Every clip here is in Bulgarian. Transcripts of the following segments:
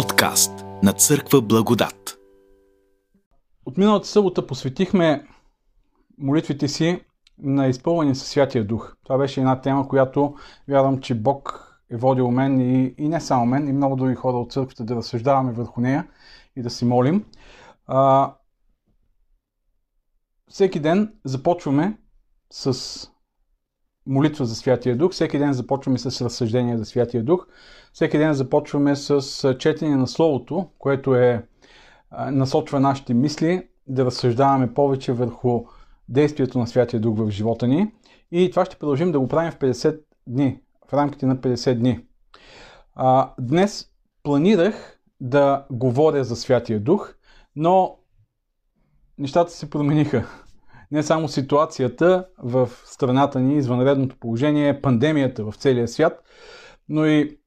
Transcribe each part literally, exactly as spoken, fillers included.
Подкаст на Църква Благодат. От миналата събота посветихме молитвите си на изпълнение със Святия Дух. Това беше една тема, която вярвам, че Бог е водил мен и, и не само мен, и много други хора от църквата да разсъждаваме върху нея и да си молим. А, всеки ден започваме с молитва за Святия Дух, всеки ден започваме с разсъждение за Святия Дух, всеки ден започваме с четене на Словото, което е насочва нашите мисли, да разсъждаваме повече върху действието на Святия Дух в живота ни. И това ще продължим да го правим в петдесет дни, в рамките на петдесет дни. А, днес планирах да говоря за Святия Дух, но нещата се промениха. Не само ситуацията в страната ни, извънредното положение, пандемията в целия свят, но и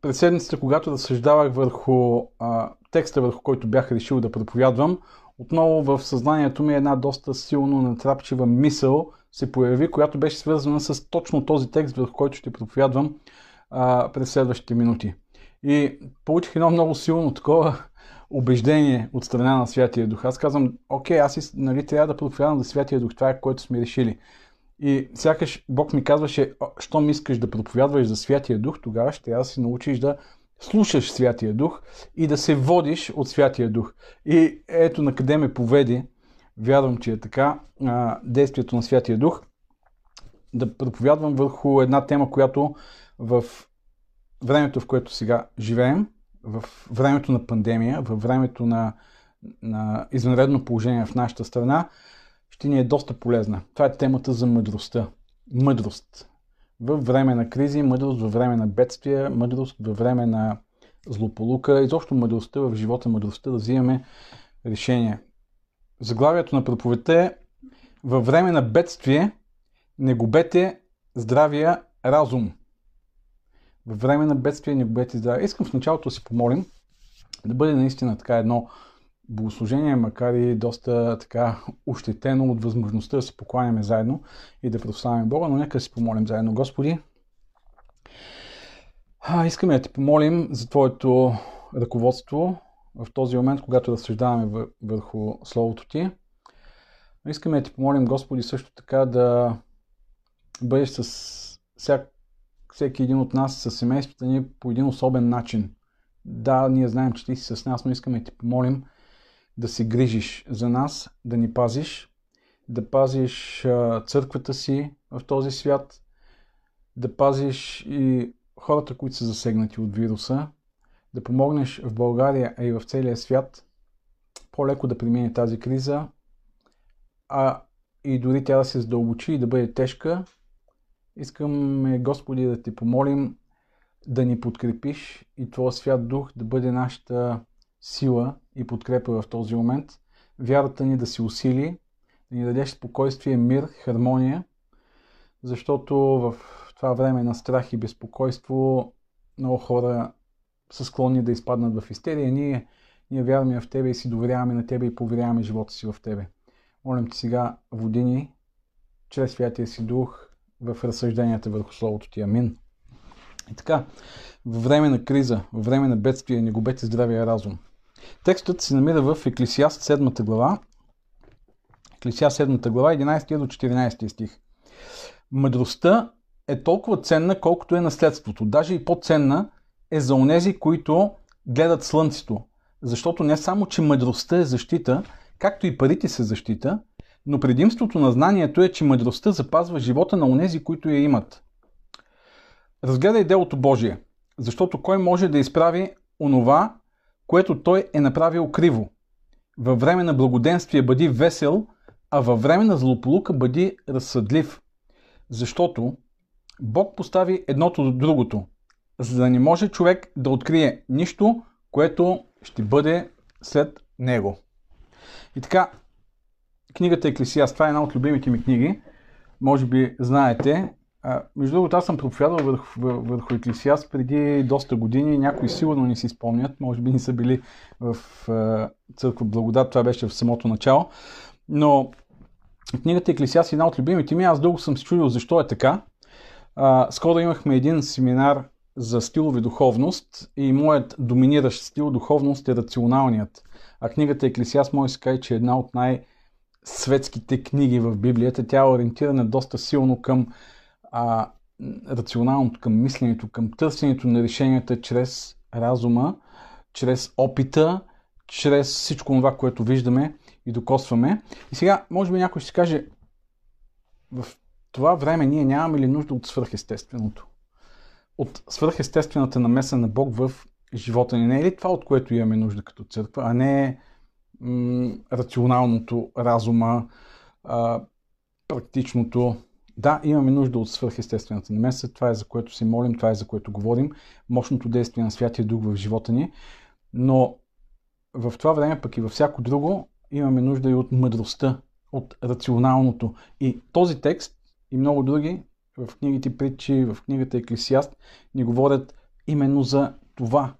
през седмицата, когато разсъждавах върху а, текста, върху който бях решил да проповядвам, отново в съзнанието ми една доста силно натрапчива мисъл се появи, която беше свързана с точно този текст, върху който ще проповядвам а, през следващите минути. И получих едно много силно такова убеждение от страна на Святия Дух. Аз казвам, окей, аз нали, трябва да проповядам за Святия Дух, това е което сме решили. И сякаш Бог ми казваше, щом искаш да проповядваш за Святия Дух, тогава ще трябва да се научиш да слушаш Святия Дух и да се водиш от Святия Дух. И ето на къде ме поведи, вярвам, че е така, действието на Святия Дух, да проповядвам върху една тема, която в времето, в което сега живеем, в времето на пандемия, в времето на, на извънредно положение в нашата страна, ще ни е доста полезна. Това е темата за мъдростта. Мъдрост във време на кризи, мъдрост във време на бедствия, мъдрост във време на злополука, изобщо мъдростта в живота, мъдростта да взимаме решение. Заглавието на проповедта е „Във време на бедствие не губете здравия разум“. Във време на бедствие не бъдете здрави. Искам в началото да си помолим да бъде наистина така едно богослужение, макар и доста така ощетено от възможността да се покланяме заедно и да прославяме Бога, но нека да си помолим заедно. Господи, искаме да Ти помолим за Твоето ръководство в този момент, когато разсъждаваме върху Словото Ти. Искаме да Ти помолим, Господи, също така да бъдеш с всяк всеки един от нас, със семейството ни по един особен начин. Да, ние знаем, че ти си с нас, но искаме да ти помолим да се грижиш за нас, да ни пазиш, да пазиш църквата си в този свят, да пазиш и хората, които са засегнати от вируса, да помогнеш в България, а и в целия свят по-леко да премине тази криза, а и дори тя да се задълбочи и да бъде тежка. Искаме, Господи, да Ти помолим да ни подкрепиш и Твоя Свят Дух да бъде нашата сила и подкрепа в този момент. Вярата ни да се усили, да ни дадеш спокойствие, мир, хармония, защото в това време на страх и безпокойство много хора са склонни да изпаднат в истерия. Ние, ние вярваме в Тебе и си доверяваме на Тебе и поверяваме живота си в Тебе. Молим Ти сега, води ни чрез Святия си Дух в разсъжденията върху Словото Ти. Амин. И така, във време на криза, във време на бедствие, не губете здравия разум. Текстът се намира в Еклисиаст седма глава, Еклисиаст седма глава, единадесети до четиринадесети стих. Мъдростта е толкова ценна, колкото е наследството. Даже и по-ценна е за онези, които гледат слънцето. Защото не само, че мъдростта е защита, както и парите са защита, но предимството на знанието е, че мъдростта запазва живота на онези, които я имат. Разгледай делото Божие, защото кой може да изправи онова, което той е направил криво. Във време на благоденствие бъди весел, а във време на злополука бъди разсъдлив. Защото Бог постави едното до другото, за да не може човек да открие нищо, което ще бъде след него. И така, книгата Еклесиас, това е една от любимите ми книги, може би знаете. А, между другото, аз съм проповядвал върху, върху Еклесиас преди доста години, някои сигурно не си спомнят, може би не са били в а, Църква Благодат, това беше в самото начало. Но книгата Еклесиас е една от любимите ми, аз дълго съм се чудил защо е така. А, скоро имахме един семинар за стилови духовност и моят доминиращ стил духовност е рационалният. А книгата Еклисиаст може да се каже, че е една от най-светските книги в Библията. Тя е ориентирана доста силно към а, рационалното, към мисленето, към търсенето на решенията чрез разума, чрез опита, чрез всичко това, което виждаме и докосваме. И сега, може би някой ще каже, в това време ние нямаме ли нужда от свръхестественото? От свръхестествената намеса на Бог в живота ни. Не е ли това, от което имаме нужда като църква, а не м- рационалното, разума, а, практичното. Да, имаме нужда от свръхестествената намеса. Това е за което се молим, това е за което говорим. Мощното действие на Святия Дух в живота ни. Но в това време, пък и във всяко друго, имаме нужда и от мъдростта, от рационалното. И този текст и много други в книгите Притчи, в книгата Еклисиаст ни говорят именно за това,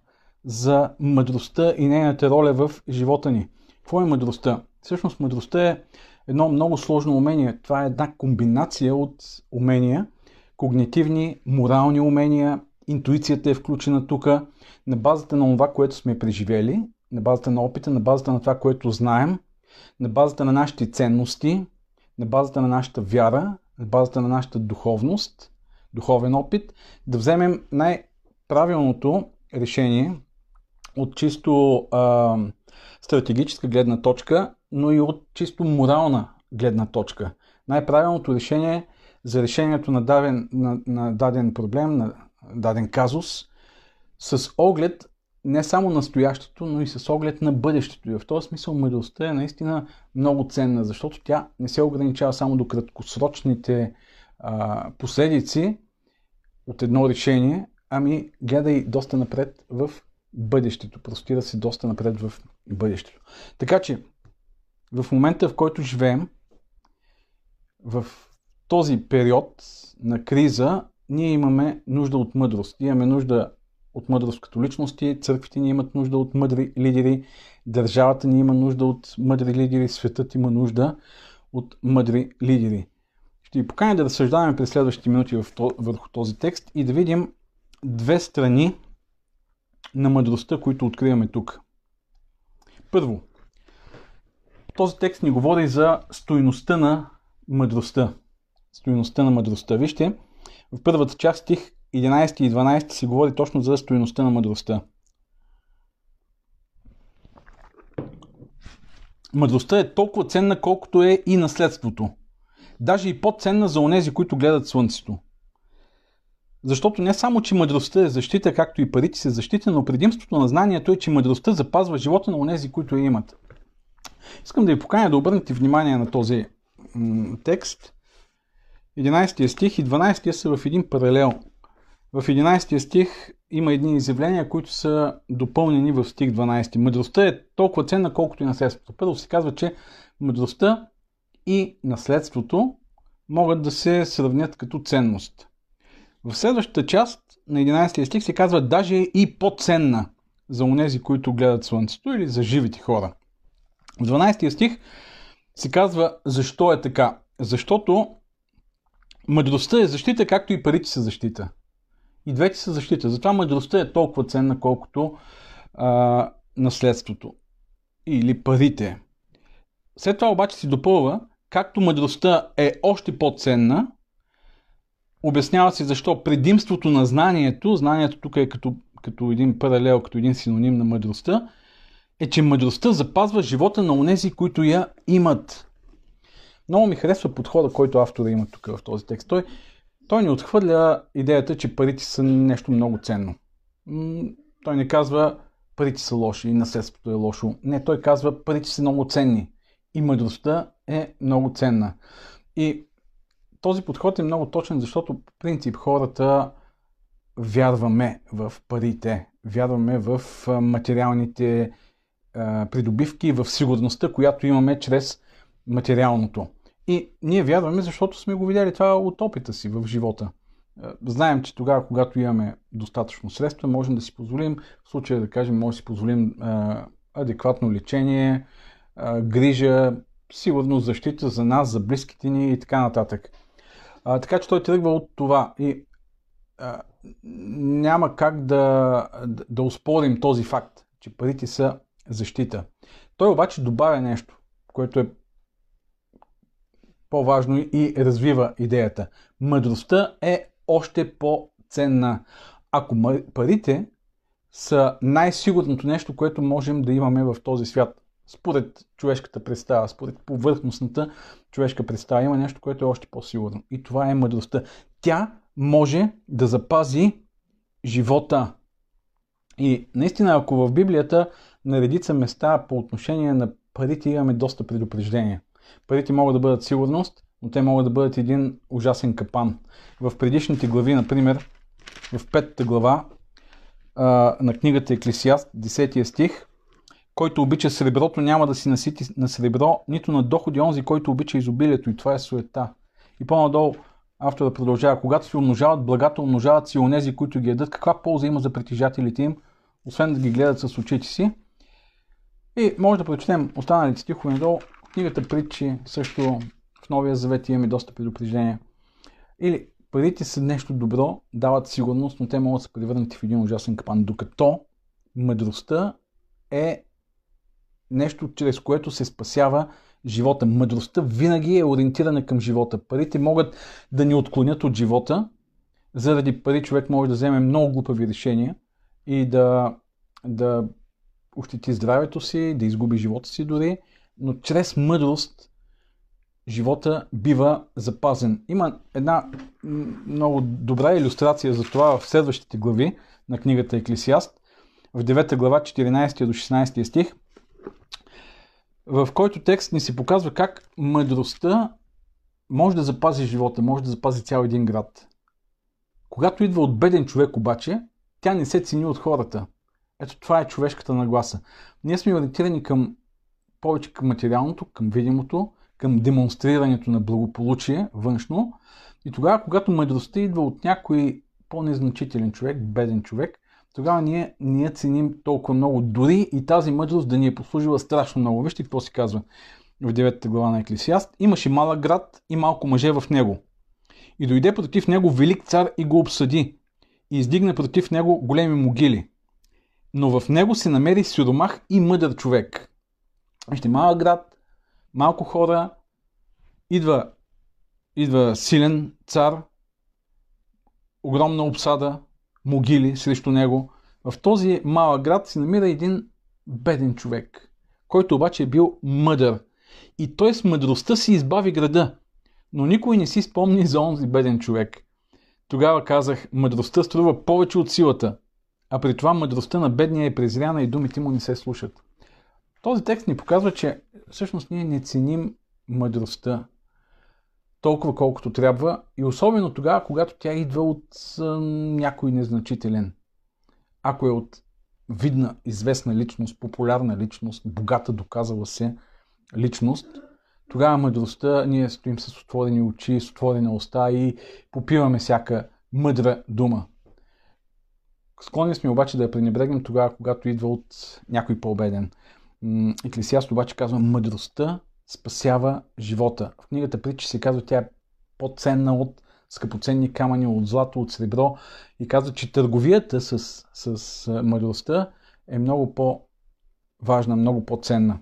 за мъдростта и нейната роля в живота ни. Какво е мъдростта? Всъщност мъдростта е едно много сложно умение. Това е една комбинация от умения, когнитивни, морални умения, интуицията е включена тук, на базата на това, което сме преживели, на базата на опита, на базата на това, което знаем, на базата на нашите ценности, на базата на нашата вяра, на базата на нашата духовност, духовен опит, да вземем най-правилното решение от чисто а, стратегическа гледна точка, но и от чисто морална гледна точка. Най-правилното решение за решението на даден, на, на даден проблем, на даден казус, с оглед не само настоящето, но и с оглед на бъдещето. И в този смисъл мъдростта е наистина много ценна, защото тя не се ограничава само до краткосрочните а, последици от едно решение, ами гледа и доста напред в бъдещето. Простира се доста напред в бъдещето. Така че, в момента, в който живеем, в този период на криза, ние имаме нужда от мъдрост. Имаме нужда от мъдрост като личности, църквите ни имат нужда от мъдри лидери, държавата ни има нужда от мъдри лидери, светът има нужда от мъдри лидери. Ще ви поканя да разсъждаваме през следващите минути върху този текст и да видим две страни на мъдростта, които откриваме тук. Първо, този текст ни говори за стойността на мъдростта. Стойността на мъдростта. Вижте, в първата част стих единадесети и дванадесети се говори точно за стойността на мъдростта. Мъдростта е толкова ценна, колкото е и наследството. Даже и по-ценна за онези, които гледат слънцето. Защото не само, че мъдростта е защита, както и парите се защита, но предимството на знанието е, че мъдростта запазва живота на онези, които я имат. Искам да ви поканя да обърнете внимание на този м- текст. единадесети стих и дванадесети са в един паралел. В единадесети стих има едни изявления, които са допълнени в стих дванадесети. Мъдростта е толкова ценна, колкото и наследството. Първо се казва, че мъдростта и наследството могат да се сравнят като ценност. В следващата част на единадесети стих се казва даже и по-ценна за онези, които гледат слънцето или за живите хора. В дванадесети стих се казва защо е така. Защото мъдростта е защита, както и парите са защита. И двете са защита. Затова мъдростта е толкова ценна, колкото а, наследството или парите. След това обаче се допълва, както мъдростта е още по-ценна, обяснява се защо предимството на знанието, знанието тук е като, като един паралел, като един синоним на мъдростта, е, че мъдростта запазва живота на онези, които я имат. Много ми харесва подхода, който автора има тук в този текст. Той Той не отхвърля идеята, че парите са нещо много ценно. Той не казва парите са лоши и наследството е лошо. Не, той казва парите са много ценни и мъдростта е много ценна. И този подход е много точен, защото по принцип хората вярваме в парите, вярваме в материалните придобивки, в сигурността, която имаме чрез материалното. И ние вярваме, защото сме го видяли това от опита си в живота. Знаем, че тогава, когато имаме достатъчно средства, можем да си позволим, в случая да кажем, може да си позволим а, адекватно лечение, а, грижа, сигурно защита за нас, за близките ни и така нататък. А, така че той тръгва от това. И а, няма как да, да, да успорим този факт, че парите са защита. Той обаче добавя нещо, което е по-важно и развива идеята. Мъдростта е още по-ценна. Ако парите са най-сигурното нещо, което можем да имаме в този свят, според човешката представа, според повърхностната човешка представа, има нещо, което е още по-сигурно. И това е мъдростта. Тя може да запази живота. И наистина, ако в Библията на редица места по отношение на парите имаме доста предупреждения. Парите могат да бъдат сигурност, но те могат да бъдат един ужасен капан. В предишните глави, например, в петата глава а, на книгата Еклисиаст, десети стих, който обича среброто, няма да си насити на сребро, нито на доходи онзи, който обича изобилието, и това е суета. И по-надолу автора продължава: когато си умножават благата, умножават си онези, които ги ядат. Каква полза има за притежателите им, освен да ги гледат с очите си? И може да прочетем останалите стихове надолу. Книгата Притчи също, в Новия Завет имаме доста предупреждения. Или парите са нещо добро, дават сигурност, но те могат да се превърнат в един ужасен капан. Докато мъдростта е нещо, чрез което се спасява живота. Мъдростта винаги е ориентирана към живота. Парите могат да ни отклонят от живота. Заради пари човек може да вземе много глупави решения и да, да ощети здравето си, да изгуби живота си дори. Но чрез мъдрост живота бива запазен. Има една много добра илюстрация за това в следващите глави на книгата Еклисиаст, в девета глава, четиринайсети до шестнайсети стих, в който текст ни се показва как мъдростта може да запази живота, може да запази цял един град. Когато идва от беден човек обаче, тя не се цени от хората. Ето това е човешката нагласа. Ние сме ориентирани към повече към материалното, към видимото, към демонстрирането на благополучие външно. И тогава, когато мъдростта идва от някой по-незначителен човек, беден човек, тогава ние, ние ценим толкова много. Дори и тази мъдрост да ни е послужила страшно много. Вижте какво се казва в девета глава на Еклисиаст. Имаше малък град и малко мъже в него. И дойде против него велик цар и го обсъди. И издигна против него големи могили. Но в него се намери сиромах и мъдър човек. Вижте, малък град, малко хора, идва, идва силен цар, огромна обсада, могили срещу него. В този малък град се намира един беден човек, който обаче е бил мъдър. И той с мъдростта си избави града, но никой не си спомни за онзи беден човек. Тогава казах: мъдростта струва повече от силата, а при това мъдростта на бедния е презряна и думите му не се слушат. Този текст ни показва, че всъщност ние не ценим мъдростта толкова колкото трябва, и особено тогава, когато тя идва от някой незначителен. Ако е от видна, известна личност, популярна личност, богата, доказала се личност, тогава мъдростта, ние стоим с отворени очи, с отворена уста и попиваме всяка мъдра дума. Склонни сме обаче да я пренебрегнем тогава, когато идва от някой по-беден. Еклисиаст обаче казва: мъдростта спасява живота. В книгата Притчи се казва, тя е по-ценна от скъпоценни камъни, от злато, от сребро, и казва, че търговията с, с мъдростта е много по-важна, много по-ценна.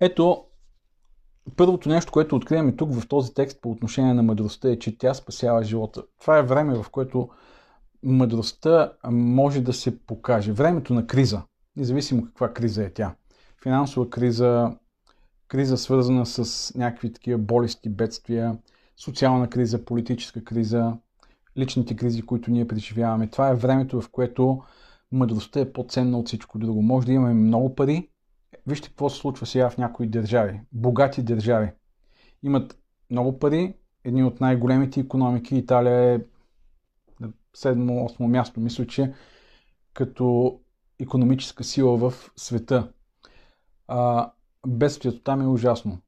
Ето, първото нещо, което откриваме тук в този текст по отношение на мъдростта, е, че тя спасява живота. Това е време, в което мъдростта може да се покаже. Времето на криза. Независимо каква криза е тя. Финансова криза, криза свързана с някакви такива болести, бедствия, социална криза, политическа криза, личните кризи, които ние преживяваме. Това е времето, в което мъдростта е по-ценна от всичко друго. Може да имаме много пари. Вижте какво се случва сега в някои държави. Богати държави. Имат много пари. Едни от най-големите икономики. Италия е на седмо-осмо място. Мисля, че като икономическа сила в света. А, бедствието там е ужасно.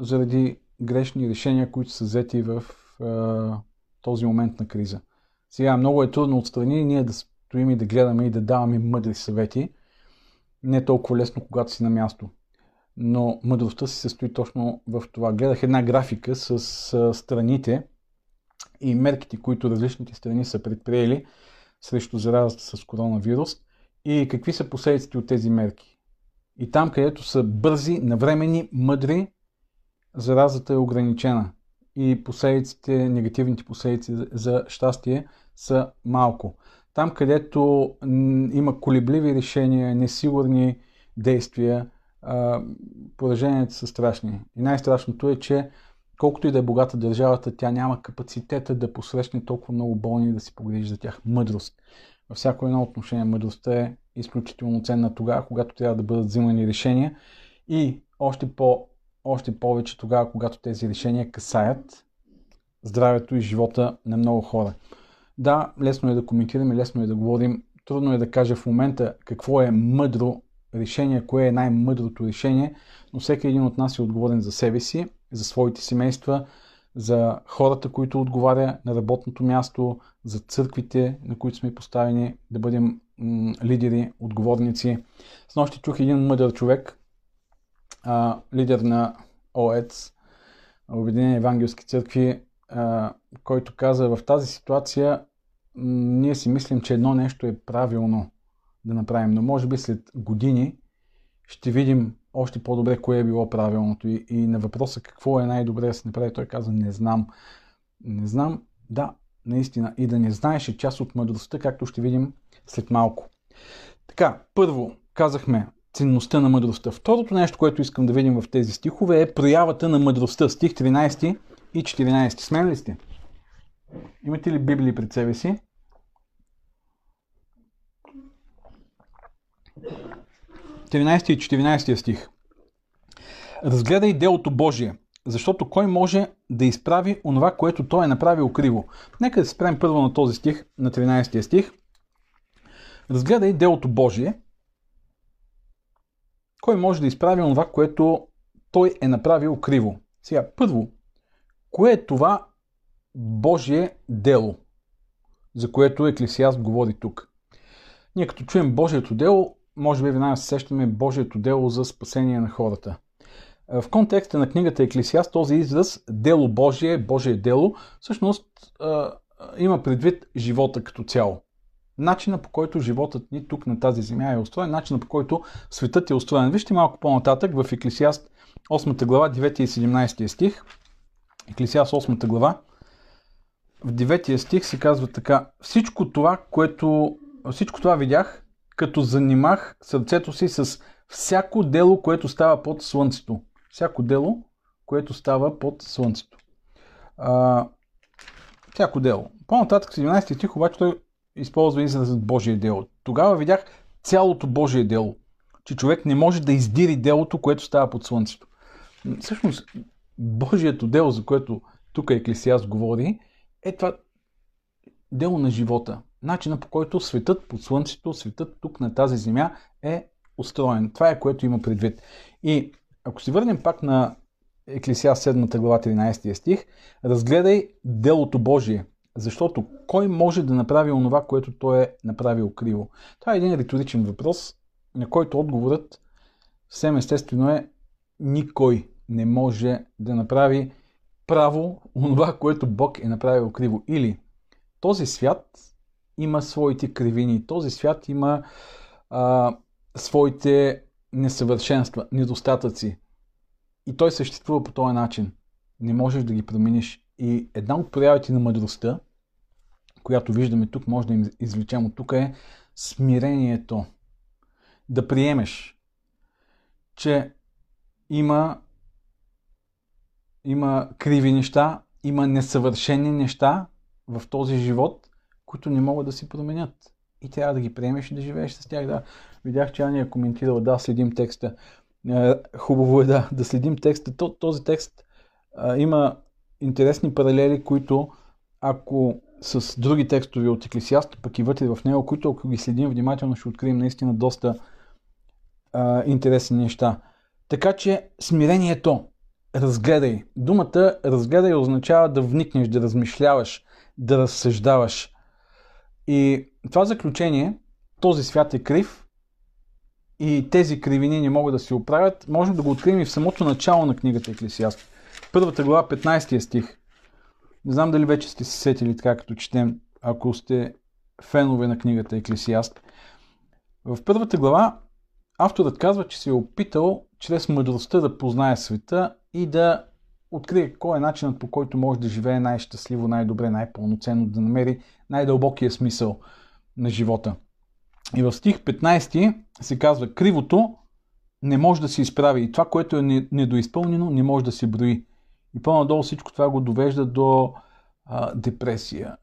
Заради грешни решения, които са взети в а, този момент на криза. Сега много е трудно отстрани ние да стоим и да гледаме и да даваме мъдри съвети. Не толкова лесно, когато си на място. Но мъдростта се състои точно в това. Гледах една графика с а, страните и мерките, които различните страни са предприели срещу заразата с коронавирус и какви са последиците от тези мерки. И там, където са бързи, навремени, мъдри, заразата е ограничена и последиците, негативните последици за щастие са малко. Там, където има колебливи решения, несигурни действия, пораженията са страшни. И най-страшното е, че колкото и да е богата държавата, тя няма капацитета да посрещне толкова много болни и да си погрижи за тях. Мъдрост. Във всяко едно отношение мъдростта е изключително ценна тогава, когато трябва да бъдат взимани решения и още, по, още повече тогава, когато тези решения касаят здравето и живота на много хора. Да, лесно е да коментираме, лесно е да говорим, трудно е да кажа в момента какво е мъдро решение, кое е най-мъдрото решение, но всеки един от нас е отговорен за себе си, за своите семейства, за хората, които отговаря на работното място, за църквите, на които сме поставени, да бъдем м- лидери, отговорници. Снощи чух един мъдър човек, а, лидер на ОЕЦ, Обединение Евангелски Църкви, а, който каза: в тази ситуация м- ние си мислим, че едно нещо е правилно да направим, но може би след години ще видим още по-добре кое е било правилното. И, и на въпроса какво е най-добре да се направи, той каза: не знам. Не знам, да, наистина. И да не знаеш е част от мъдростта, както ще видим след малко. Така, първо казахме ценността на мъдростта. Второто нещо, което искам да видим в тези стихове, е проявата на мъдростта. Стих тринайсет и четиринайсет. С мен ли сте? Имате ли Библии пред себе си? тринайсет и четиринайсет стих. Разгледай делото Божие, защото кой може да изправи онова, което той е направил криво. Нека да се спрем първо на този стих, на тринайсети стих. Разгледай делото Божие, кой може да изправи онова, което той е направил криво. Сега, първо, кое е това Божие дело, за което Еклисиаст говори тук? Ние като чуем Божието дело, може би веднага се сещаме Божието дело за спасение на хората. В контекста на книгата Еклисиаст този израз дело Божие, Божие дело, всъщност има предвид живота като цяло. Начина, по който животът ни тук на тази земя е устроен, начина, по който светът е устроен. Вижте малко по-нататък в Еклисиаст осма глава, девети и седемнайсети стих. Еклисиаст осма глава, в девети стих се казва така: Всичко това, което всичко това видях, като занимах сърцето си с всяко дело, което става под слънцето. Всяко дело, което става под слънцето. А, всяко дело. По-нататък седемнайсети стих обаче той използва изразът Божие дело. Тогава видях цялото Божие дело, че човек не може да издири делото, което става под слънцето. Всъщност, Божието дело, за което тук Еклисиаст говори, е това дело на живота. Начина, по който светът под слънцето, светът тук на тази земя е устроен. Това е, което има предвид. И ако се върнем пак на Еклисиаст седма глава, тринайсети стих, разгледай делото Божие, защото кой може да направи онова, което той е направил криво? Това е един риторичен въпрос, на който отговорът съвсем естествено е: никой не може да направи право онова, което Бог е направил криво. Или този свят има своите кривини. Този свят има а, своите несъвършенства, недостатъци. И той съществува по този начин. Не можеш да ги промениш. И една от проявите на мъдростта, която виждаме тук, може да им извлечем от тук, е смирението. Да приемеш, че има, има криви неща, има несъвършени неща в този живот, които не могат да се променят. И трябва да ги приемеш и да живееш с тях. Да. Видях, че Ани е коментирала, да, следим текста. Хубаво е да, да следим текста. Този текст а, има интересни паралели, които ако с други текстове от Еклисиаст, пък и вътре в него, които ако ги следим внимателно, ще открием наистина доста а, интересни неща. Така че смирението. Разгледай. Думата разгледай означава да вникнеш, да размишляваш, да разсъждаваш. И това заключение, този свят е крив и тези кривини не могат да се оправят, можем да го открием и в самото начало на книгата Еклисиаст. Първата глава, петнайсети стих. Не знам дали вече сте се сетили така, като четем, ако сте фенове на книгата Еклисиаст. В първата глава авторът казва, че се е опитал чрез мъдростта да познае света и да открие кой е начинът, по който може да живее най-щастливо, най-добре, най-пълноценно, да намери най-дълбокия смисъл на живота. И в стих петнайсети се казва: кривото не може да се изправи и това, което е недоизпълнено, не може да се брои. И по-надолу всичко това го довежда до а, депресия.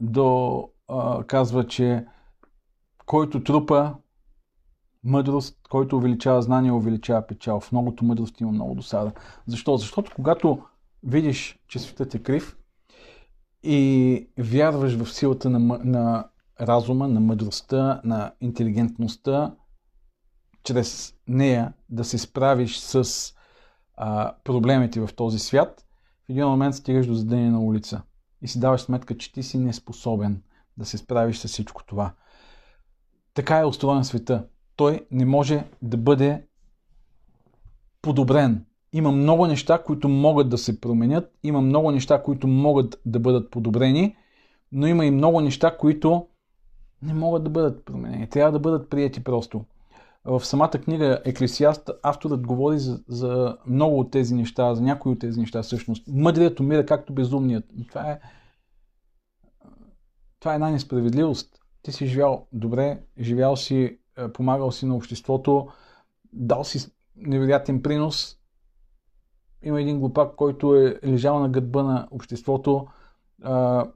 До а, казва, че който трупа мъдрост, който увеличава знание, увеличава печал. В многото мъдрост има много досада. Защо? Защото когато видиш, че светът е крив и вярваш в силата на, на разума, на мъдростта, на интелигентността, чрез нея да се справиш с а, проблемите в този свят, в един момент стигаш до задънена на улица и си даваш сметка, че ти си неспособен да се справиш с всичко това. Така е устроен света. Той не може да бъде подобрен. Има много неща, които могат да се променят, има много неща, които могат да бъдат подобрени, но има и много неща, които не могат да бъдат променени. Трябва да бъдат приети просто. В самата книга Еклесиаст авторът говори за, за много от тези неща, за някои от тези неща всъщност. Мъдрият умира както безумният. И това е, това е една несправедливост. Ти си живял добре, живял си, помагал си на обществото, дал си невероятен принос. Има един глупак, който е лежал на гърба на обществото, а,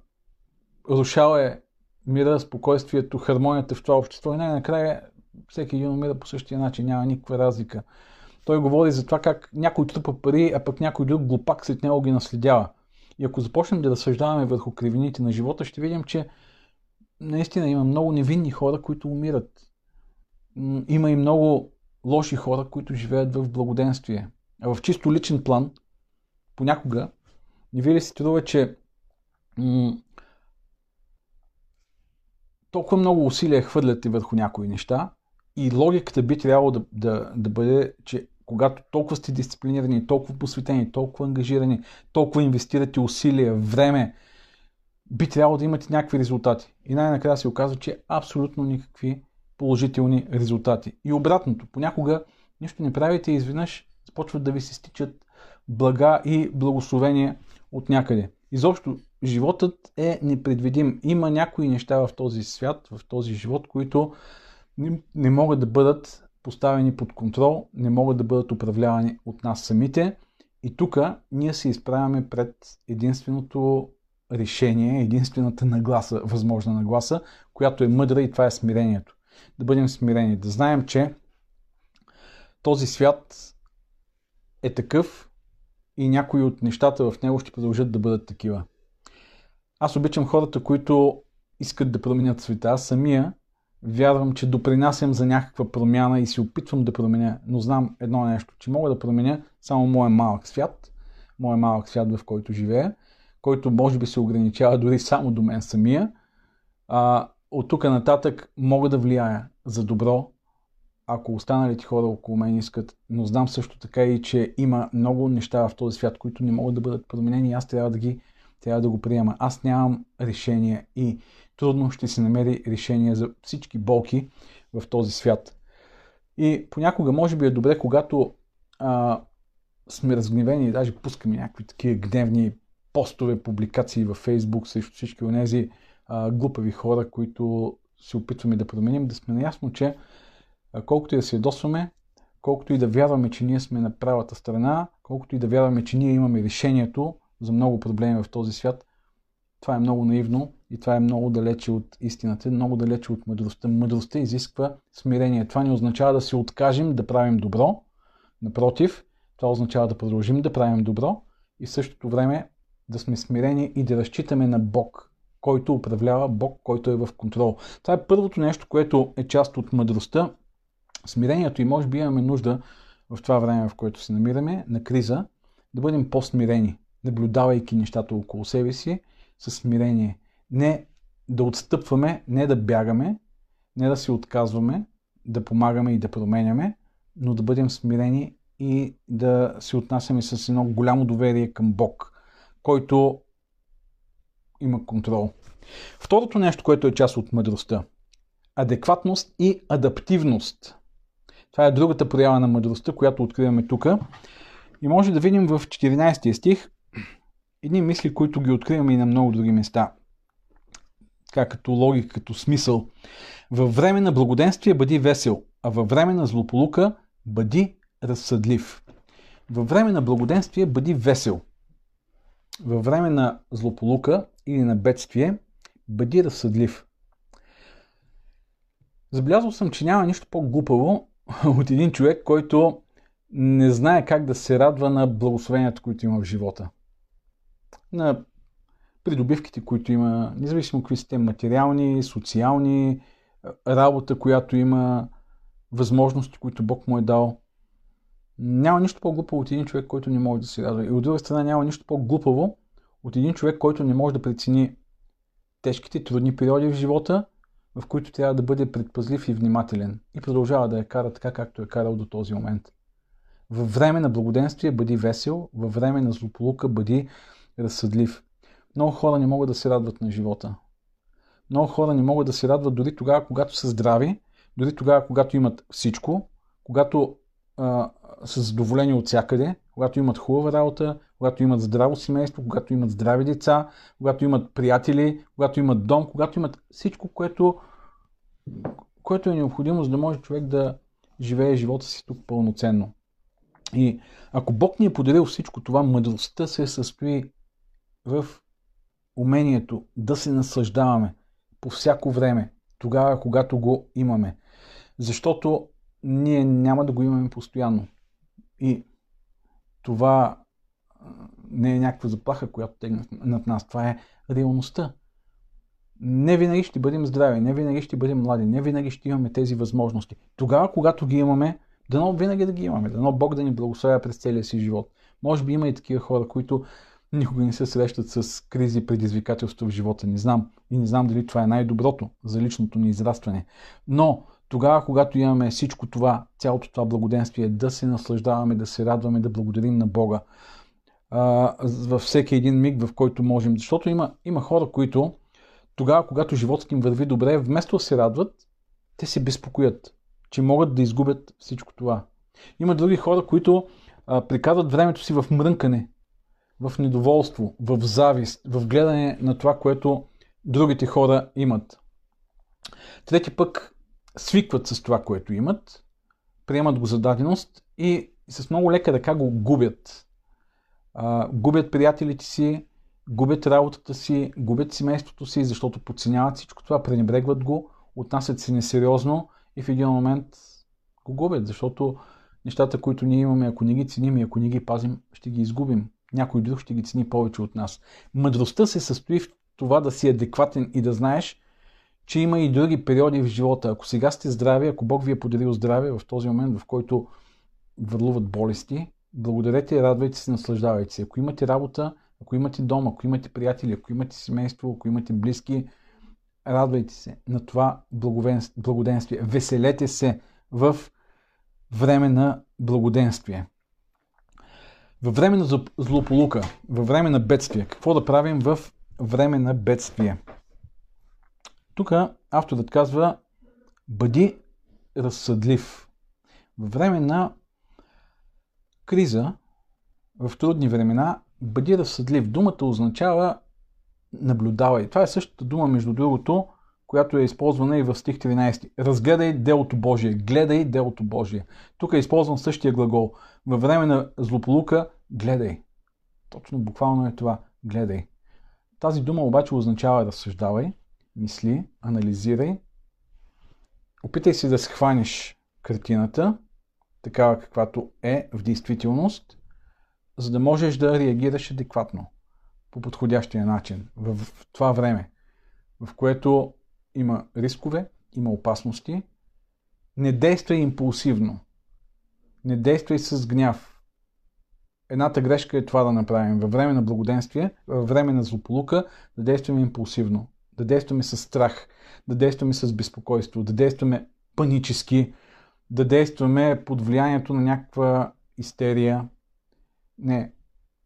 рушал е мира, спокойствието, хармонията в това общество и най-накрая всеки един умира по същия начин, няма никаква разлика. Той говори за това как някой трупа пари, а пък някой друг глупак след него ги наследява. И ако започнем да разсъждаваме върху кривините на живота, ще видим, че наистина има много невинни хора, които умират. Има и много лоши хора, които живеят в благоденствие. А в чисто личен план, понякога, не ви ли се струва, че м- толкова много усилия хвърляте върху някои неща и логиката би трябвало да, да, да бъде, че когато толкова сте дисциплинирани, толкова посветени, толкова ангажирани, толкова инвестирате усилия, време, би трябвало да имате някакви резултати. И най-накрая се оказва, че абсолютно никакви положителни резултати. И обратното, понякога нищо не правите и изведнъж започват да ви се стичат блага и благословения от някъде. Изобщо, животът е непредвидим. Има някои неща в този свят, в този живот, които не, не могат да бъдат поставени под контрол, не могат да бъдат управлявани от нас самите. И тук ние се изправяме пред единственото решение, единствената нагласа, възможна нагласа, която е мъдра, и това е смирението. Да бъдем смирени, да знаем, че този свят е такъв и някои от нещата в него ще продължат да бъдат такива. Аз обичам хората, които искат да променят света. Аз самия вярвам, че допринасям за някаква промяна и се опитвам да променя, но знам едно нещо, че мога да променя само моя малък свят, моя малък свят, в който живея, който може би се ограничава дори само до мен самия. А, от тук нататък мога да влияя за добро, ако останалите хора около мен искат, но знам също така и, че има много неща в този свят, които не могат да бъдат променени и аз трябва да ги трябва да го приема. Аз нямам решение и трудно ще се намери решение за всички болки в този свят. И понякога може би е добре, когато а, сме разгневени и даже пускаме някакви такива гневни постове, публикации във Фейсбук срещу всички онези а, глупави хора, които се опитваме да променим, да сме наясно, че а, колкото и да се ядосваме, колкото и да вярваме, че ние сме на правата страна, колкото и да вярваме, че ние имаме решението за много проблеми в този свят, това е много наивно и това е много далече от истината, много далече от мъдростта. Мъдростта изисква смирение. Това не означава да се откажем да правим добро. Напротив, това означава да продължим да правим добро и в същото време да сме смирени и да разчитаме на Бог, който управлява, Бог, който е в контрол. Това е първото нещо, което е част от мъдростта. Смирението, и може би имаме нужда в това време, в което се намираме, на криза, да бъдем по-смирени, наблюдавайки нещата около себе си със смирение. Не да отстъпваме, не да бягаме, не да се отказваме, да помагаме и да променяме, но да бъдем смирени и да се отнасяме с едно голямо доверие към Бог, който има контрол. Второто нещо, което е част от мъдростта. Адекватност и адаптивност. Това е другата проява на мъдростта, която откриваме тук. И може да видим в четиринайсети стих едни мисли, които ги откриваме и на много други места. Така като логика, като смисъл. Във време на благоденствие бъди весел, а във време на злополука бъди разсъдлив. Във време на благоденствие бъди весел. Във време на злополука или на бедствие бъди разсъдлив. Забелязал съм, че няма нищо по-глупаво от един човек, който не знае как да се радва на благословенията, които има в живота. На придобивките, които има, независимо какви са те, материални, социални, работа, която има, възможности, които Бог му е дал. Няма нищо по-глупаво от един човек, който не може да се радва. И от друга страна няма нищо по-глупаво от един човек, който не може да прецени тежките, трудни периоди в живота, в които трябва да бъде предпазлив и внимателен. И продължава да я кара така, както е карал до този момент. Във време на благоденствие бъди весел, във време на злополука бъди разсъдлив. Много хора не могат да се радват на живота. Много хора не могат да се радват дори тогава, когато са здрави, дори тогава, когато имат всичко, когато а, са задоволени от всякъде, когато имат хубава работа, когато имат здраво семейство, когато имат здрави деца, когато имат приятели, когато имат дом, когато имат всичко, което, което е необходимо, за да може човек да живее живота си тук пълноценно. И ако Бог ни е подарил всичко това, мъдростта се състои в умението да се наслаждаваме по всяко време, тогава, когато го имаме. Защото ние няма да го имаме постоянно. И това не е някаква заплаха, която тегне над нас. Това е реалността. Не винаги ще бъдем здрави, не винаги ще бъдем млади, не винаги ще имаме тези възможности. Тогава, когато ги имаме, дано винаги да ги имаме, дано Бог да ни благославя през целия си живот. Може би има и такива хора, които никога не се срещат с кризи и предизвикателства в живота. Не знам. И не знам дали това е най-доброто за личното ни израстване. Но тогава, когато имаме всичко това, цялото това благоденствие, да се наслаждаваме, да се радваме, да благодарим на Бога а, във всеки един миг, в който можем. Защото има, има хора, които тогава, когато животът им върви добре, вместо да се радват, те се безпокоят, че могат да изгубят всичко това. Има други хора, които а, прекарват времето си в мрънкане, в недоволство, в завист, в гледане на това, което другите хора имат. Трети пък свикват с това, което имат, приемат го за даденост и с много лека ръка го губят. А, губят приятелите си, губят работата си, губят семейството си, защото подценяват всичко това, пренебрегват го, отнасят се несериозно и в един момент го губят, защото нещата, които ние имаме, ако не ги ценим и ако не ги пазим, ще ги изгубим. Някой друг ще ги цени повече от нас. Мъдростта се състои в това да си адекватен и да знаеш, че има и други периоди в живота. Ако сега сте здрави, ако Бог ви е подарил здраве в този момент, в който върлуват болести, благодарете, радвайте се, наслаждавайте се. Ако имате работа, ако имате дом, ако имате приятели, ако имате семейство, ако имате близки, радвайте се на това благоденствие. Веселете се в време на благоденствие. Във време на злополука, във време на бедствие. Какво да правим в време на бедствие? Тук авторът казва: бъди разсъдлив. Във време на криза, в трудни времена, бъди разсъдлив. Думата означава наблюдавай. Това е същата дума, между другото, която е използвана и в стих тринайсети. Разгледай делото Божие, гледай делото Божие. Тук е използван същия глагол. Във време на злополука гледай. Точно буквално е това. Гледай. Тази дума обаче означава разсъждавай, мисли, анализирай. Опитай се да схванеш картината, такава каквато е в действителност, за да можеш да реагираш адекватно, по подходящия начин, в това време, в което има рискове, има опасности. Не действай импулсивно. Не действай с гняв. Едната грешка е това да направим. Във време на благоденствие, във време на злополука, да действаме импулсивно. Да действаме с страх. Да действаме с безпокойство. Да действаме панически. Да действаме под влиянието на някаква истерия. Не.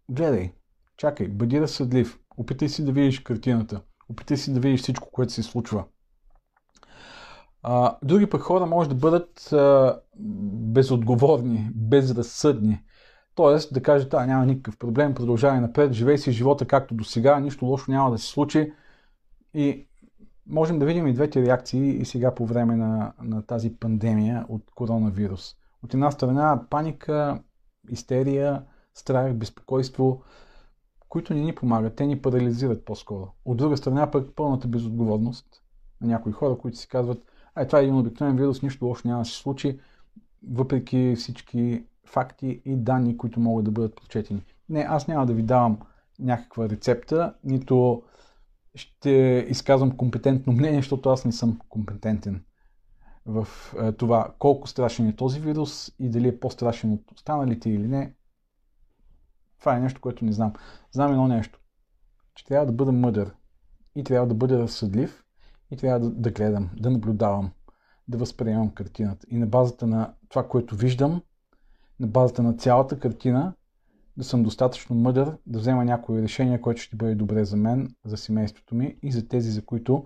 Гледай. Чакай. Бъди разсъдлив. Опитай си да видиш картината. Опитай си да видиш всичко, което се случва. А, други пък хора може да бъдат а, безотговорни, безразсъдни. Тоест да кажат, а няма никакъв проблем, продължавай напред, живей си живота както до сега, нищо лошо няма да се случи. И можем да видим и двете реакции и сега по време на, на тази пандемия от коронавирус. От една страна паника, истерия, страх, безпокойство, които не ни помагат, те ни парализират по-скоро. От друга страна пък пълната безотговорност на някои хора, които си казват, ай, това е един обикновен вирус, нищо лошо няма да се случи, въпреки всички факти и данни, които могат да бъдат прочетени. Не, аз няма да ви давам някаква рецепта, нито ще изказвам компетентно мнение, защото аз не съм компетентен в това колко страшен е този вирус и дали е по-страшен от останалите или не. Това е нещо, което не знам. Знам едно нещо, че трябва да бъда мъдър и трябва да бъда разсъдлив и трябва да, да гледам, да наблюдавам, да възприемам картината. И на базата на това, което виждам, на базата на цялата картина, да съм достатъчно мъдър, да взема някои решения, което ще бъде добре за мен, за семейството ми и за тези, за които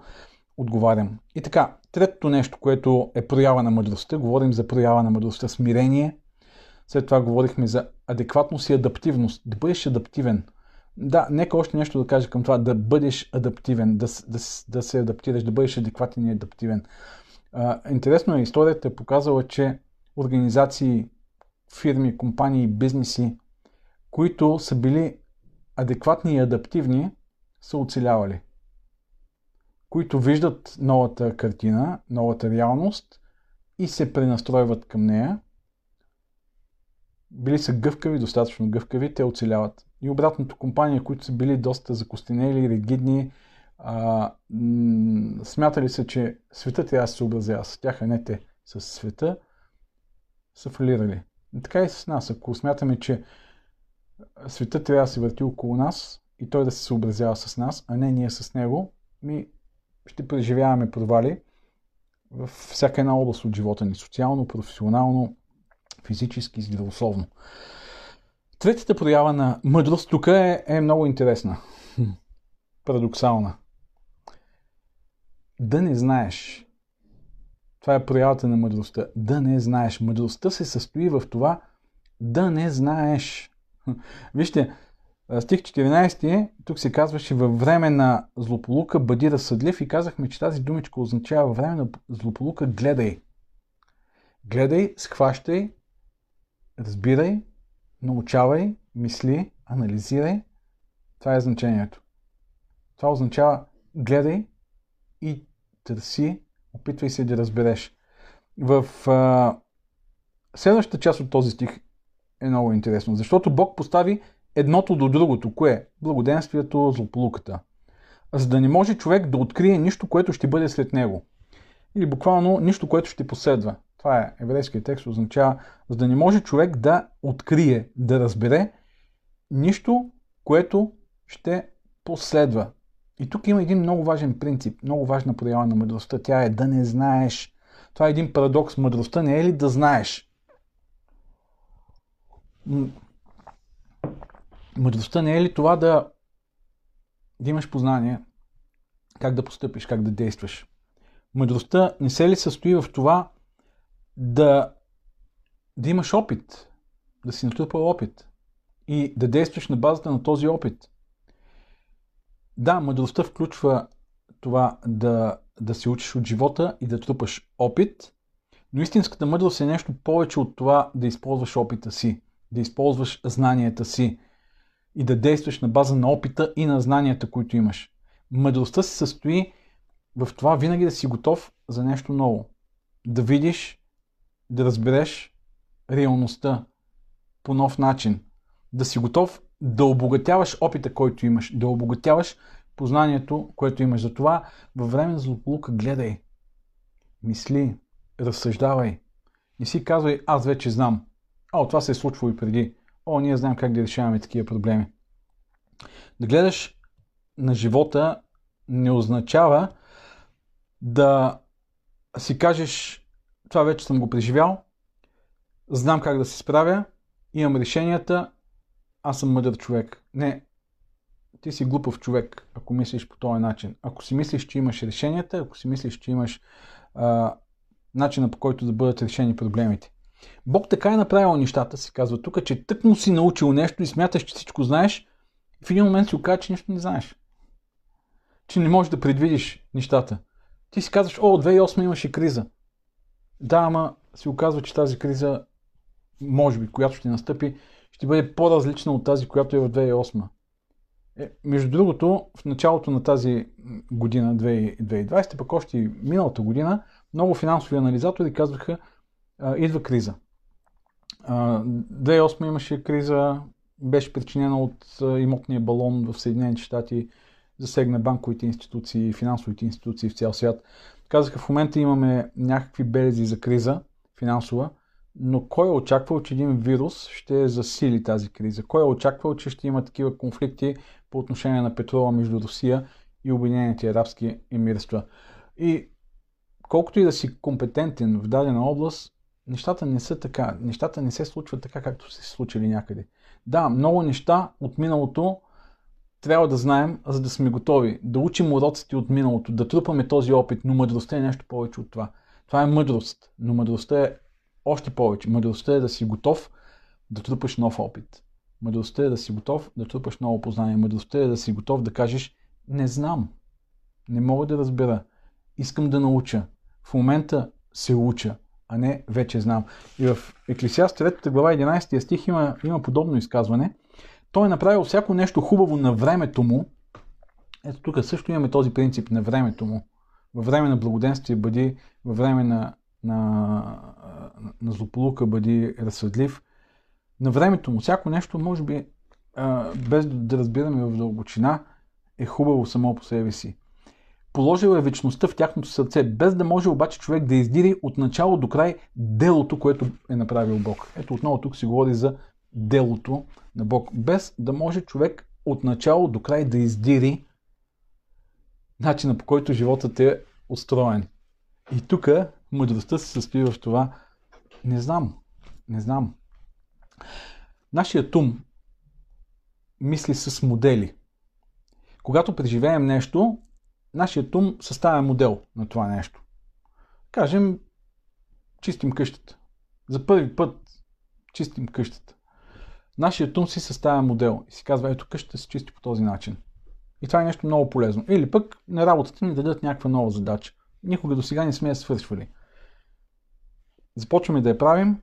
отговарям. И така, третото нещо, което е проява на мъдростта, говорим за проява на мъдростта, смирение. След това говорихме за адекватност и адаптивност, да бъдеш адаптивен. Да, нека още нещо да кажа към това, да бъдеш адаптивен, да, да, да се адаптираш, да бъдеш адекватен и адаптивен. А, интересно е, историята е показала, че организации, фирми, компании, бизнеси, които са били адекватни и адаптивни, са оцелявали. Които виждат новата картина, новата реалност и се пренастройват към нея. Били са гъвкави, достатъчно гъвкави, те оцеляват. И обратното, компании, които са били доста закостенели, ригидни, а, м- смятали се, че света трябва да се съобразява с тях, а не те с света, са фалирали. Така и с нас. Ако смятаме, че света трябва да се върти около нас и той да се съобразява с нас, а не ние с него, ми ще преживяваме провали във всяка една област от живота ни. Социално, професионално, физически, здравословно. Третата проява на мъдрост тук е, е много интересна. Парадоксална. Да не знаеш. Това е проявата на мъдростта. Да не знаеш. Мъдростта се състои в това да не знаеш. Вижте, стих четиринайсети, тук се казваше във време на злополука бъди разсъдлив и казахме, че тази думичка означава във време на злополука гледай. Гледай, схващай, разбирай, научавай, мисли, анализирай. Това е значението. Това означава гледай и търси, опитвай се да разбереш. В а, следващата част от този стих е много интересно, защото Бог постави едното до другото. Кое? Благоденствието, злополуката. За да не може човек да открие нищо, което ще бъде след него. Или буквално нищо, което ще последва. Това е еврейският текст, означава, за да не може човек да открие, да разбере нищо, което ще последва. И тук има един много важен принцип, много важна проява на мъдростта. Тя е да не знаеш. Това е един парадокс. Мъдростта не е ли да знаеш? Мъдростта не е ли това да, да имаш познание как да постъпиш, как да действаш? Мъдростта не се ли състои в това да, да имаш опит, да си натрупал опит и да действаш на базата на този опит? Да, мъдростта включва това да, да се учиш от живота и да трупаш опит, но истинската мъдрост е нещо повече от това да използваш опита си, да използваш знанията си и да действаш на база на опита и на знанията, които имаш. Мъдростта се състои в това винаги да си готов за нещо ново, да видиш, да разбереш реалността по нов начин, да си готов да обогатяваш опита, който имаш, да обогатяваш познанието, което имаш. Затова във време на злополука гледай, мисли, разсъждавай. Не си казвай, аз вече знам. О, това се е случвало и преди. О, ние знаем как да решаваме такива проблеми. Да гледаш на живота не означава да си кажеш, това вече съм го преживял, знам как да се справя, имам решенията, аз съм мъдър човек. Не, ти си глупав човек, ако мислиш по този начин. Ако си мислиш, че имаш решенията, ако си мислиш, че имаш а, начина, по който да бъдат решени проблемите. Бог така е направил нещата, се казва тук, че тъкмо си научил нещо и смяташ, че всичко знаеш, в един момент си окаже, че нищо не знаеш. Че не можеш да предвидиш нещата. Ти си казваш, о, две хиляди и осма имаше криза. Да, ама се оказва, че тази криза, може би, която ще настъпи, ще бъде по-различна от тази, която е в две хиляди и осма. Е, между другото, в началото на тази година, две хиляди и двадесета, пък още и миналата година, много финансови анализатори казваха, а, идва криза. А, две хиляди и осма имаше криза, беше причинена от а, имотния балон в Съединените щати, засегна банковите институции, финансовите институции в цял свят. Казаха, в момента имаме някакви белези за криза финансова, но кой е очаквал, че един вирус ще засили тази криза? Кой е очаквал, че ще има такива конфликти по отношение на петрола между Русия и Обединените арабски емирства? И колкото и да си компетентен в дадена област, нещата не са така. Нещата не се случват така, както се случили някъде. Да, много неща от миналото трябва да знаем, за да сме готови, да учим уроците от миналото, да трупаме този опит, но мъдростта е нещо повече от това. Това е мъдрост, но мъдростта е още повече. Мъдростта е да си готов да трупаш нов опит. Мъдростта е да си готов да трупаш ново познание. Мъдростта е да си готов да кажеш, не знам, не мога да разбера, искам да науча. В момента се уча, а не вече знам. И в Еклисиаст трета глава единадесети стих има, има подобно изказване. Той е направил всяко нещо хубаво на времето му. Ето тук също имаме този принцип на времето му. Във време на благоденствие бъди, във време на, на, на злополука бъди разсъдлив. На времето му всяко нещо, може би, без да разбираме в дълбочина, е хубаво само по себе си. Положил е вечността в тяхното сърце, без да може обаче човек да издири от начало до край делото, което е направил Бог. Ето отново тук се говори за делото на Бог, без да може човек от начало до край да издири начина, по който животът е устроен. И тук мъдростта се състои в това, не знам, не знам. Нашият ум мисли с модели. Когато преживеем нещо, нашият ум съставя модел на това нещо. Кажем, чистим къщата. За първи път чистим къщата. Нашият ум си съставя модел и си казва, ето къщата се чисти по този начин. И това е нещо много полезно. Или пък на работата ни дадат някаква нова задача. Никога до сега не сме я свършвали. Започваме да я правим,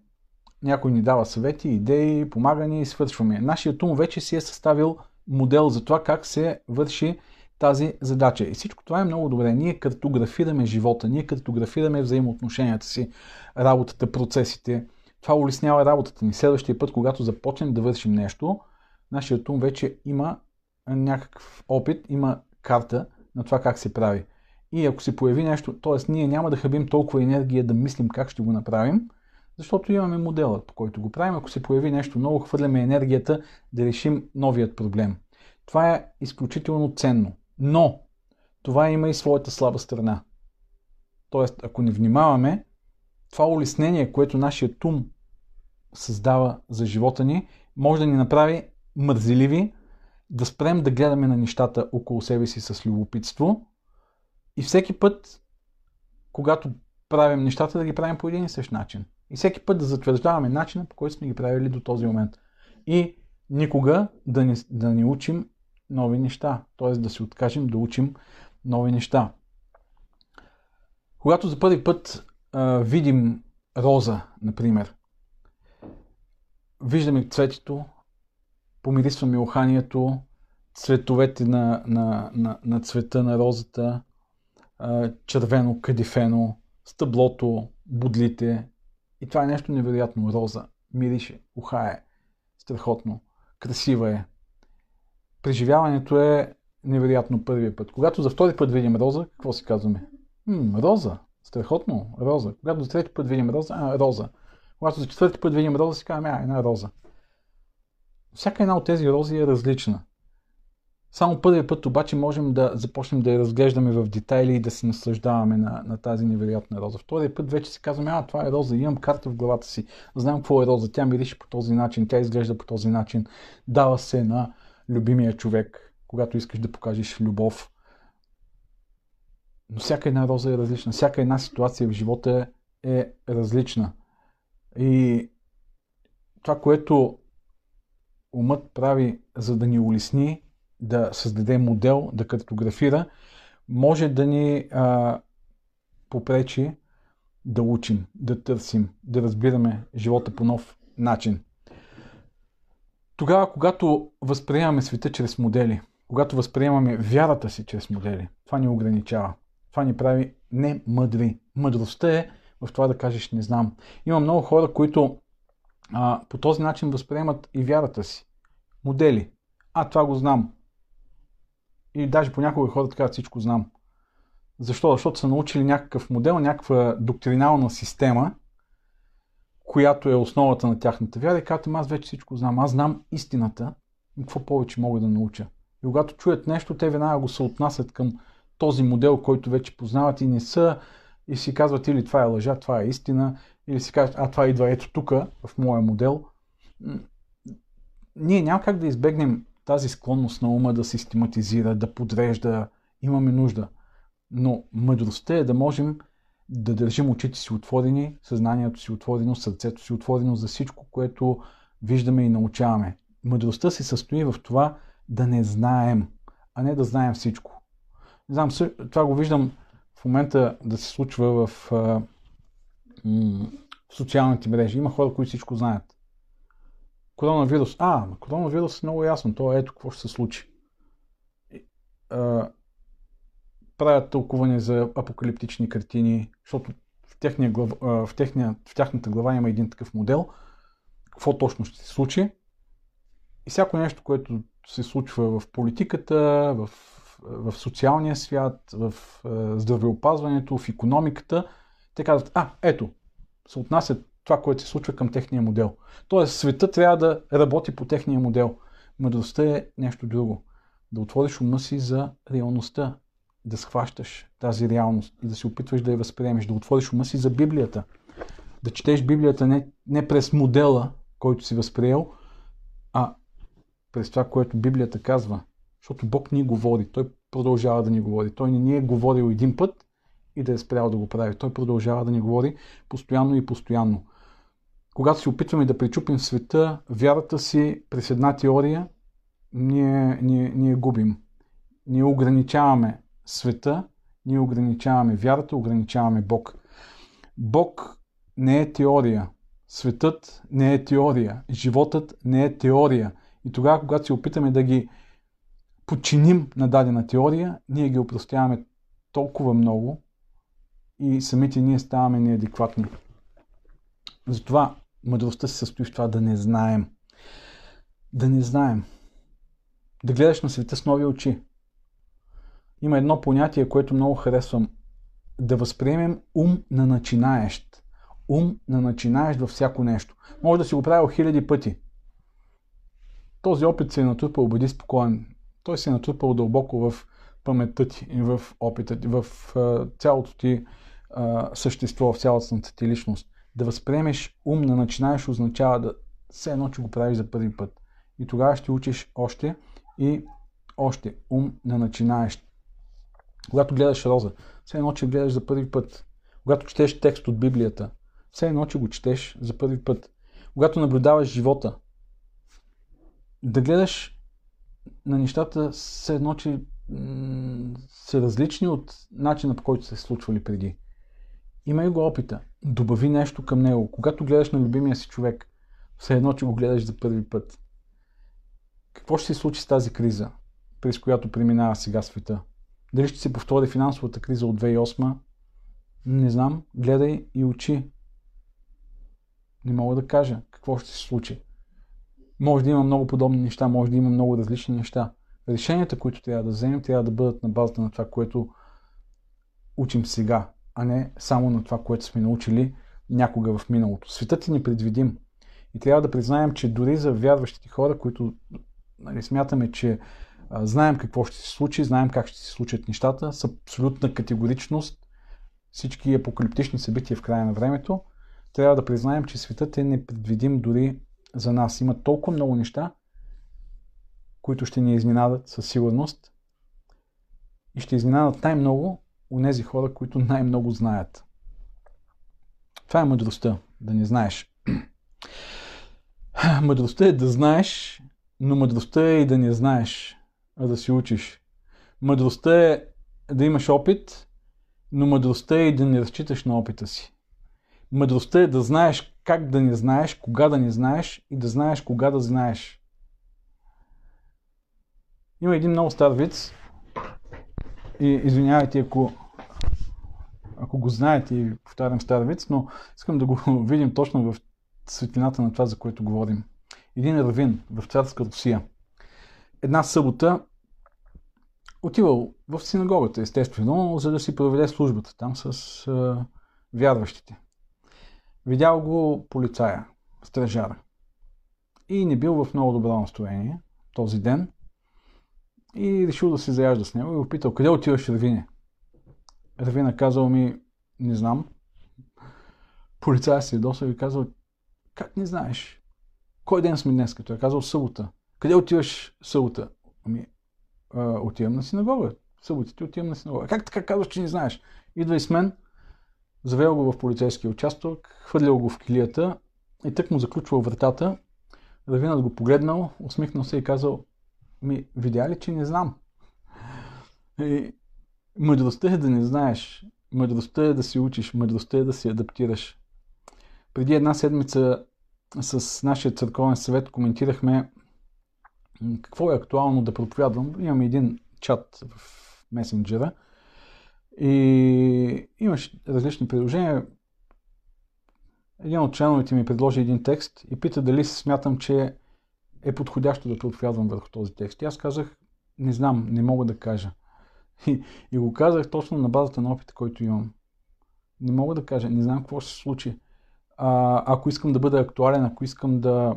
някой ни дава съвети, идеи, помага ни и свършваме. Нашият ум вече си е съставил модел за това как се върши тази задача. И всичко това е много добре. Ние картографираме живота, ние картографираме взаимоотношенията си, работата, процесите. Това улеснява работата ни. Следващия път, когато започнем да вършим нещо, нашият ум вече има някакъв опит, има карта на това как се прави. И ако се появи нещо, т.е. ние няма да хабим толкова енергия да мислим как ще го направим, защото имаме модела, по който го правим. Ако се появи нещо ново, хвърляме енергията да решим новият проблем. Това е изключително ценно. Но това има и своята слаба страна. Тоест, ако не внимаваме, това улеснение, което нашият ум създава за живота ни, може да ни направи мързеливи, да спрем да гледаме на нещата около себе си с любопитство и всеки път, когато правим нещата, да ги правим по един и същ начин. И всеки път да затвърждаваме начина, по който сме ги правили до този момент. И никога да не, да не учим нови неща, т.е. да се откажем да учим нови неща. Когато за първи път видим роза, например. Виждаме цветето, помирисваме уханието, цветовете на, на, на, на цвета на розата, червено, кадифено, стъблото, будлите. И това е нещо невероятно. Роза мирише, ухае, страхотно, красива е. Преживяването е невероятно първия път. Когато за втори път видим роза, какво си казваме? М, роза! Страхотно, роза. Когато за трети път видим роза, а, роза. Когато за четвърти път видим роза, си казваме, а, една роза. Всяка една от тези рози е различна. Само първият път обаче можем да започнем да я разглеждаме в детайли и да се наслаждаваме на, на тази невероятна роза. Вторият път вече си казваме, а, това е роза, имам карта в главата си, знам какво е роза, тя мирише по този начин, тя изглежда по този начин, дава се на любимия човек, когато искаш да покажеш любов. Но всяка една роза е различна, всяка една ситуация в живота е различна. И това, което умът прави, за да ни улесни, да създаде модел, да картографира, може да ни а, попречи да учим, да търсим, да разбираме живота по нов начин. Тогава, когато възприемаме света чрез модели, когато възприемаме вярата си чрез модели, това ни ограничава. Това ни прави не мъдри. Мъдростта е в това да кажеш не знам. Има много хора, които а, по този начин възприемат и вярата си. Модели. А, това го знам. И даже понякога хората казват всичко знам. Защо? Защото са научили някакъв модел, някаква доктринална система, която е основата на тяхната вяра, и казват, аз вече всичко знам. Аз знам истината. И какво повече мога да науча? И когато чуят нещо, те веднага го се отнасят към този модел, който вече познават и не са, и си казват или това е лъжа, това е истина, или си казват, а това идва ето тук, в моя модел. Ние няма как да избегнем тази склонност на ума да систематизира, да подрежда. Имаме нужда. Но мъдростта е да можем да държим очите си отворени, съзнанието си отворено, сърцето си отворено за всичко, което виждаме и научаваме. Мъдростта се състои в това да не знаем, а не да знаем всичко. Не знам, това го виждам в момента да се случва в, в социалните мрежи. Има хора, които всичко знаят. Коронавирус. А, коронавирус е много ясно. То ето какво ще се случи. Правят тълкуване за апокалиптични картини, защото в, техния глава, в, техния, в тяхната глава има един такъв модел. Какво точно ще се случи? И всяко нещо, което се случва в политиката, в, в социалния свят, в здравеопазването, в икономиката, те казват, а, ето, се отнасят това, което се случва към техния модел. Тоест, света трябва да работи по техния модел. Мъдростта е нещо друго. Да отвориш ума си за реалността, да схващаш тази реалност и да се опитваш да я възприемеш, да отвориш ума си за Библията, да четеш Библията не, не през модела, който си възприел, а през това, което Библията казва, защото Бог ни говори, Той продължава да ни говори, Той не ни е говорил един път и да е спрял да го прави, Той продължава да ни говори постоянно и постоянно. Когато се опитваме да пречупим в света вярата си през една теория, ние, ние, ние губим, ние ограничаваме света, ние ограничаваме вярата, ограничаваме Бог. Бог не е теория. Светът не е теория. Животът не е теория. И тогава, когато се опитаме да ги подчиним на дадена теория, ние ги опростяваме толкова много и самите ние ставаме неадекватни. Затова мъдростта се състои в това да не знаем. Да не знаем. Да гледаш на света с нови очи. Има едно понятие, което много харесвам. Да възприемем ум на начинаещ. Ум на начинаещ във всяко нещо. Може да си го правил хиляди пъти. Този опит се е натрупал, бъди спокоен. Той се е натрупал дълбоко в паметта ти, в опита ти, в цялото ти а, същество, в цялостната ти личност. Да възприемеш ум на начинаещ означава да все едно, че го правиш за първи път. И тогава ще учиш още и още ум на начинаещ. Когато гледаш роза, все едно, че гледаш за първи път. Когато четеш текст от Библията, все едно, че го четеш за първи път. Когато наблюдаваш живота, да гледаш на нещата, все едно, че м- са различни от начина, по който са се случвали преди. Имай го опита, добави нещо към него. Когато гледаш на любимия си човек, все едно, че го гледаш за първи път. Какво ще се случи с тази криза, през която преминава сега света? Дали ще се повтори финансовата криза от две хиляди и осма? Не знам. Гледай и учи. Не мога да кажа какво ще се случи. Може да има много подобни неща, може да има много различни неща. Решенията, които трябва да вземем, трябва да бъдат на базата на това, което учим сега, а не само на това, което сме научили някога в миналото. Светът е непредвидим. И трябва да признаем, че дори за вярващите хора, които нали, смятаме, че знаем какво ще се случи, знаем как ще се случат нещата, с абсолютна категоричност всички апокалиптични събития в края на времето. Трябва да признаем, че светът е непредвидим дори за нас. Има толкова много неща, които ще ни изненадат със сигурност и ще изненадат най-много онези хора, които най-много знаят. Това е мъдростта, да не знаеш. Мъдростта е да знаеш, но мъдростта е и да не знаеш, а да си учиш. Мъдростта е да имаш опит, но мъдростта е и да не разчиташ на опита си. Мъдростта е да знаеш как да не знаеш, кога да не знаеш и да знаеш кога да знаеш. Има един много стар виц и извинявайте, ако, ако го знаете и повтарям стар виц, но искам да го видим точно в светлината на това, за което говорим. Един равин в царска Русия. Една събота отивал в синагогата, естествено, за да си проведе службата там с а, вярващите. Видял го полицая, стражара. И не бил в много добро настроение този ден. И решил да се заяжда с него и го питал: къде отиваш, Равине? Равина казал: ми, не знам. Полицая се досъл и казал: как не знаеш? Кой ден сме днес? Той е казал: събота. Къде отиваш събота? Ами, отивам на синагога. Съботите отивам на синагога. Как така казваш, че не знаеш? Идвай с мен. Завел го в полицейския участък, хвърлял го в килията и тък му заключвал вратата. Равинът го погледнал, усмихнал се и казал: ми, видя ли, че не знам? И мъдростта е да не знаеш, мъдростта е да си учиш, мъдростта е да си адаптираш. Преди една седмица с нашия църковен съвет коментирахме какво е актуално да проповядвам. Имаме един чат в месенджера и имаш различни предложения. Един от членовете ми предложи един текст и пита дали смятам, че е подходящо да проповядвам върху този текст. И аз казах: не знам, не мога да кажа. И, и го казах точно на базата на опита, който имам. Не мога да кажа, не знам какво ще се случи. А, ако искам да бъда актуален, ако искам да,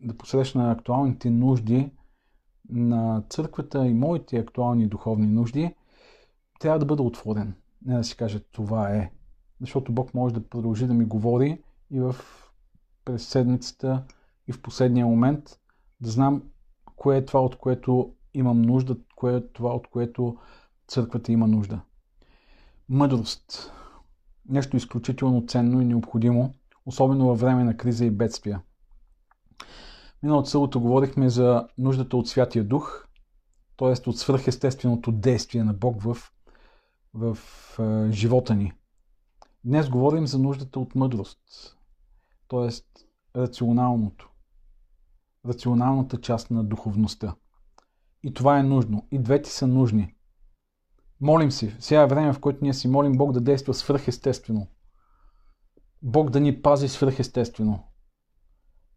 да посрещна актуалните нужди на църквата и моите актуални духовни нужди, трябва да бъда отворен. Не да си кажа: това е. Защото Бог може да продължи да ми говори и в през седмицата, и в последния момент, да знам кое е това, от което имам нужда, кое е това, от което църквата има нужда. Мъдрост. Нещо изключително ценно и необходимо, особено във време на криза и бедствия. Миналото събота говорихме за нуждата от Святия Дух, т.е. от свръхестественото действие на Бог в, в е, живота ни. Днес говорим за нуждата от мъдрост, т.е. рационалното, рационалната част на духовността. И това е нужно. И двете са нужни. Молим си. Сега е време, в което ние си молим Бог да действа свръхестествено. Бог да ни пази свръхестествено.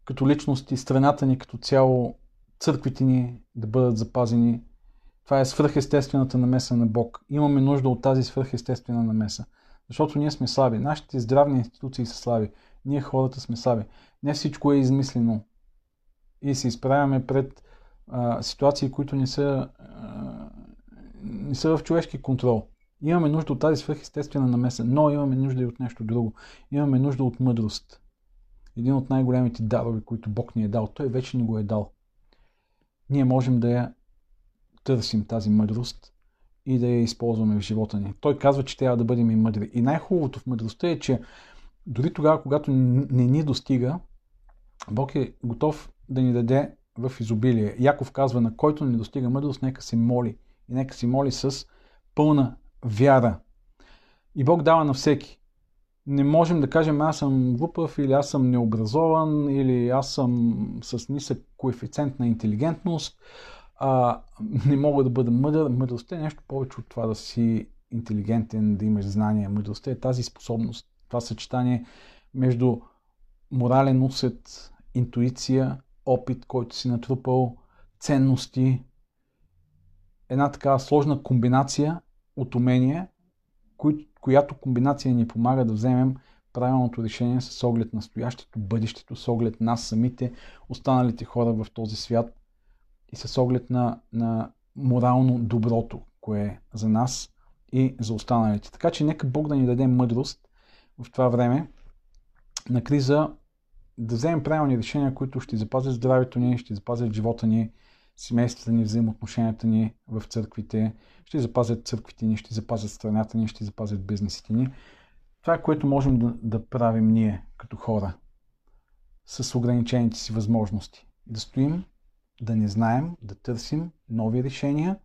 Като личности, страната ни като цяло, църквите ни да бъдат запазени. Това е свръхестествената намеса на Бог. Имаме нужда от тази свръхестествена намеса. Защото ние сме слаби. Нашите здравни институции са слаби. Ние хората сме слаби. Не всичко е измислено. И се изправяме пред а, ситуации, които не са, а, не са в човешки контрол. Имаме нужда от тази свръхестествена намеса, но имаме нужда и от нещо друго. Имаме нужда от мъдрост. Един от най-големите дарове, които Бог ни е дал, Той вече ни го е дал. Ние можем да я търсим тази мъдрост и да я използваме в живота ни. Той казва, че трябва да бъдем и мъдри. И най-хубавото в мъдростта е, че дори тогава, когато не ни достига, Бог е готов да ни даде в изобилие. Яков казва: на който не достига мъдрост, нека се моли. И нека се моли с пълна вяра. И Бог дава на всеки. Не можем да кажем: аз съм глупав, или аз съм необразован, или аз съм с нисък коефициент на интелигентност. А, не мога да бъда мъдър. Мъдростта е нещо повече от това да си интелигентен, да имаш знания. Мъдростта е тази способност. Това съчетание между морален усет, интуиция, опит, който си натрупал, ценности. Една такава сложна комбинация от умения, която комбинация ни помага да вземем правилното решение с оглед настоящето, бъдещето, с оглед нас самите, останалите хора в този свят и с оглед на, на морално доброто, кое е за нас и за останалите. Така че нека Бог да ни даде мъдрост в това време на криза, да вземем правилни решения, които ще запазят здравето ни, ще запазят живота ни, семействата ни, взаимоотношенията ни в църквите, ще запазят църквите ни, ще запазят страната ни, ще запазят бизнесите ни. Това, което можем да, да правим ние като хора с ограничените си възможности. Да стоим, да не знаем, да търсим нови решения,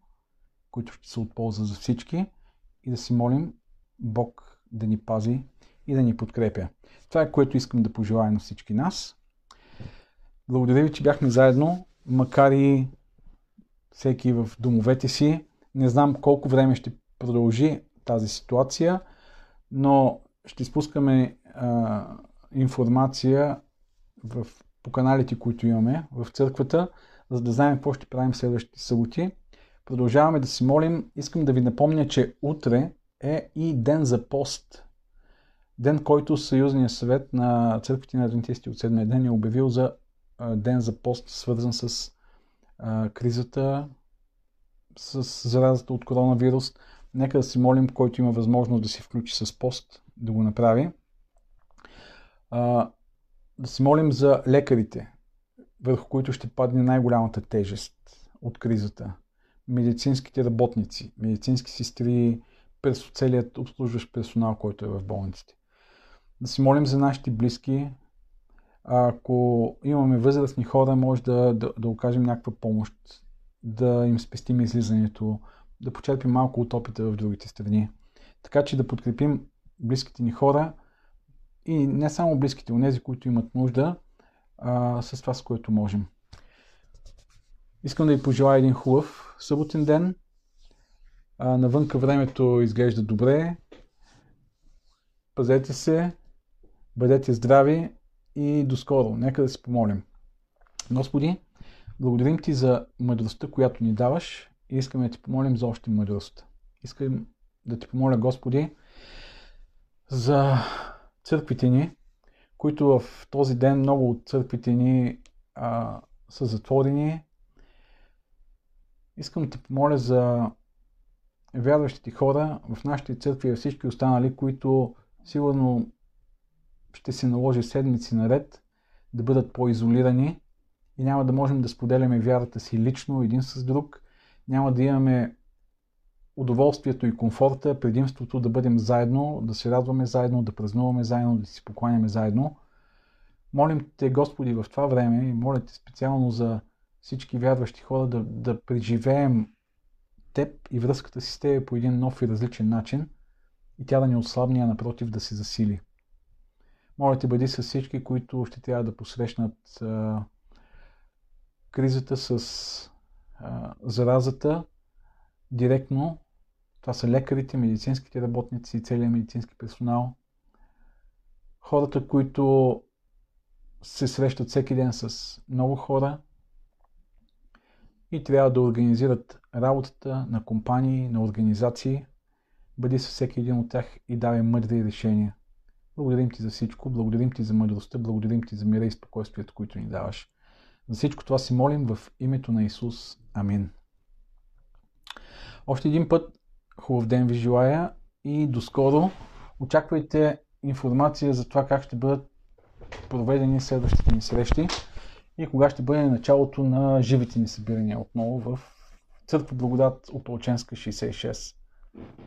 които ще се от полза за всички и да си молим Бог да ни пази и да ни подкрепя. Това е, което искам да пожелая на всички нас. Благодаря ви, че бяхме заедно, макар и всеки в домовете си. Не знам колко време ще продължи тази ситуация, но ще спускаме а, информация в, по каналите, които имаме в църквата, за да знаем какво ще правим следващите съботи. Продължаваме да си молим. Искам да ви напомня, че утре е и ден за пост. Ден, който Съюзният съвет на Църквите на Адвентистите от седмия ден е обявил за ден за пост, свързан с а, кризата, с заразата от коронавирус. Нека да си молим, който има възможност да се включи с пост, да го направи. А, да си молим за лекарите, върху които ще падне най-голямата тежест от кризата. Медицинските работници, медицински сестри, перс, целият обслужващ персонал, който е в болниците. Да си молим за нашите близки. Ако имаме възрастни хора, може да, да, да окажем някаква помощ, да им спестим излизането, да почерпим малко от опита в другите страни. Така че да подкрепим близките ни хора и не само близките, онези, които имат нужда, а, с това, с което можем. Искам да ви пожелая един хубав съботен ден. А, навънка времето изглежда добре. Пазете се, бъдете здрави и доскоро. Нека да си помолим. Господи, благодарим Ти за мъдростта, която ни даваш и искаме да Ти помолим за още мъдрост. Искам да Ти помоля, Господи, за църквите ни, които в този ден много от църквите ни а, са затворени. Искам да Ти помоля за вярващите хора в нашите църкви и всички останали, които сигурно ще се наложи седмици наред да бъдат по-изолирани и няма да можем да споделяме вярата си лично един с друг. Няма да имаме удоволствието и комфорта, предимството да бъдем заедно, да се радваме заедно, да празнуваме заедно, да си покланяме заедно. Молим Те, Господи, в това време и моля Те специално за всички вярващи хора да, да преживеем Теб и връзката си с Тебе по един нов и различен начин и тя да ни отслабни, а напротив да се засили. Моля Те, бъди с всички, които ще трябва да посрещнат а, кризата с а, заразата директно. Това са лекарите, медицинските работници и целият медицински персонал. Хората, които се срещат всеки ден с много хора и трябва да организират работата на компании, на организации. Бъди с всеки един от тях и давай мъдри решения. Благодарим Ти за всичко, благодарим Ти за мъдростта, благодарим Ти за мира и спокойствието, които ни даваш. За всичко това си молим в името на Исус. Амин. Още един път хубав ден ви желая и доскоро. Очаквайте информация за това как ще бъдат проведени следващите ни срещи и кога ще бъде началото на живите ни събирания отново в Църква Благодат, Опалченска шейсет и шест.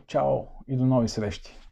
Чао и до нови срещи!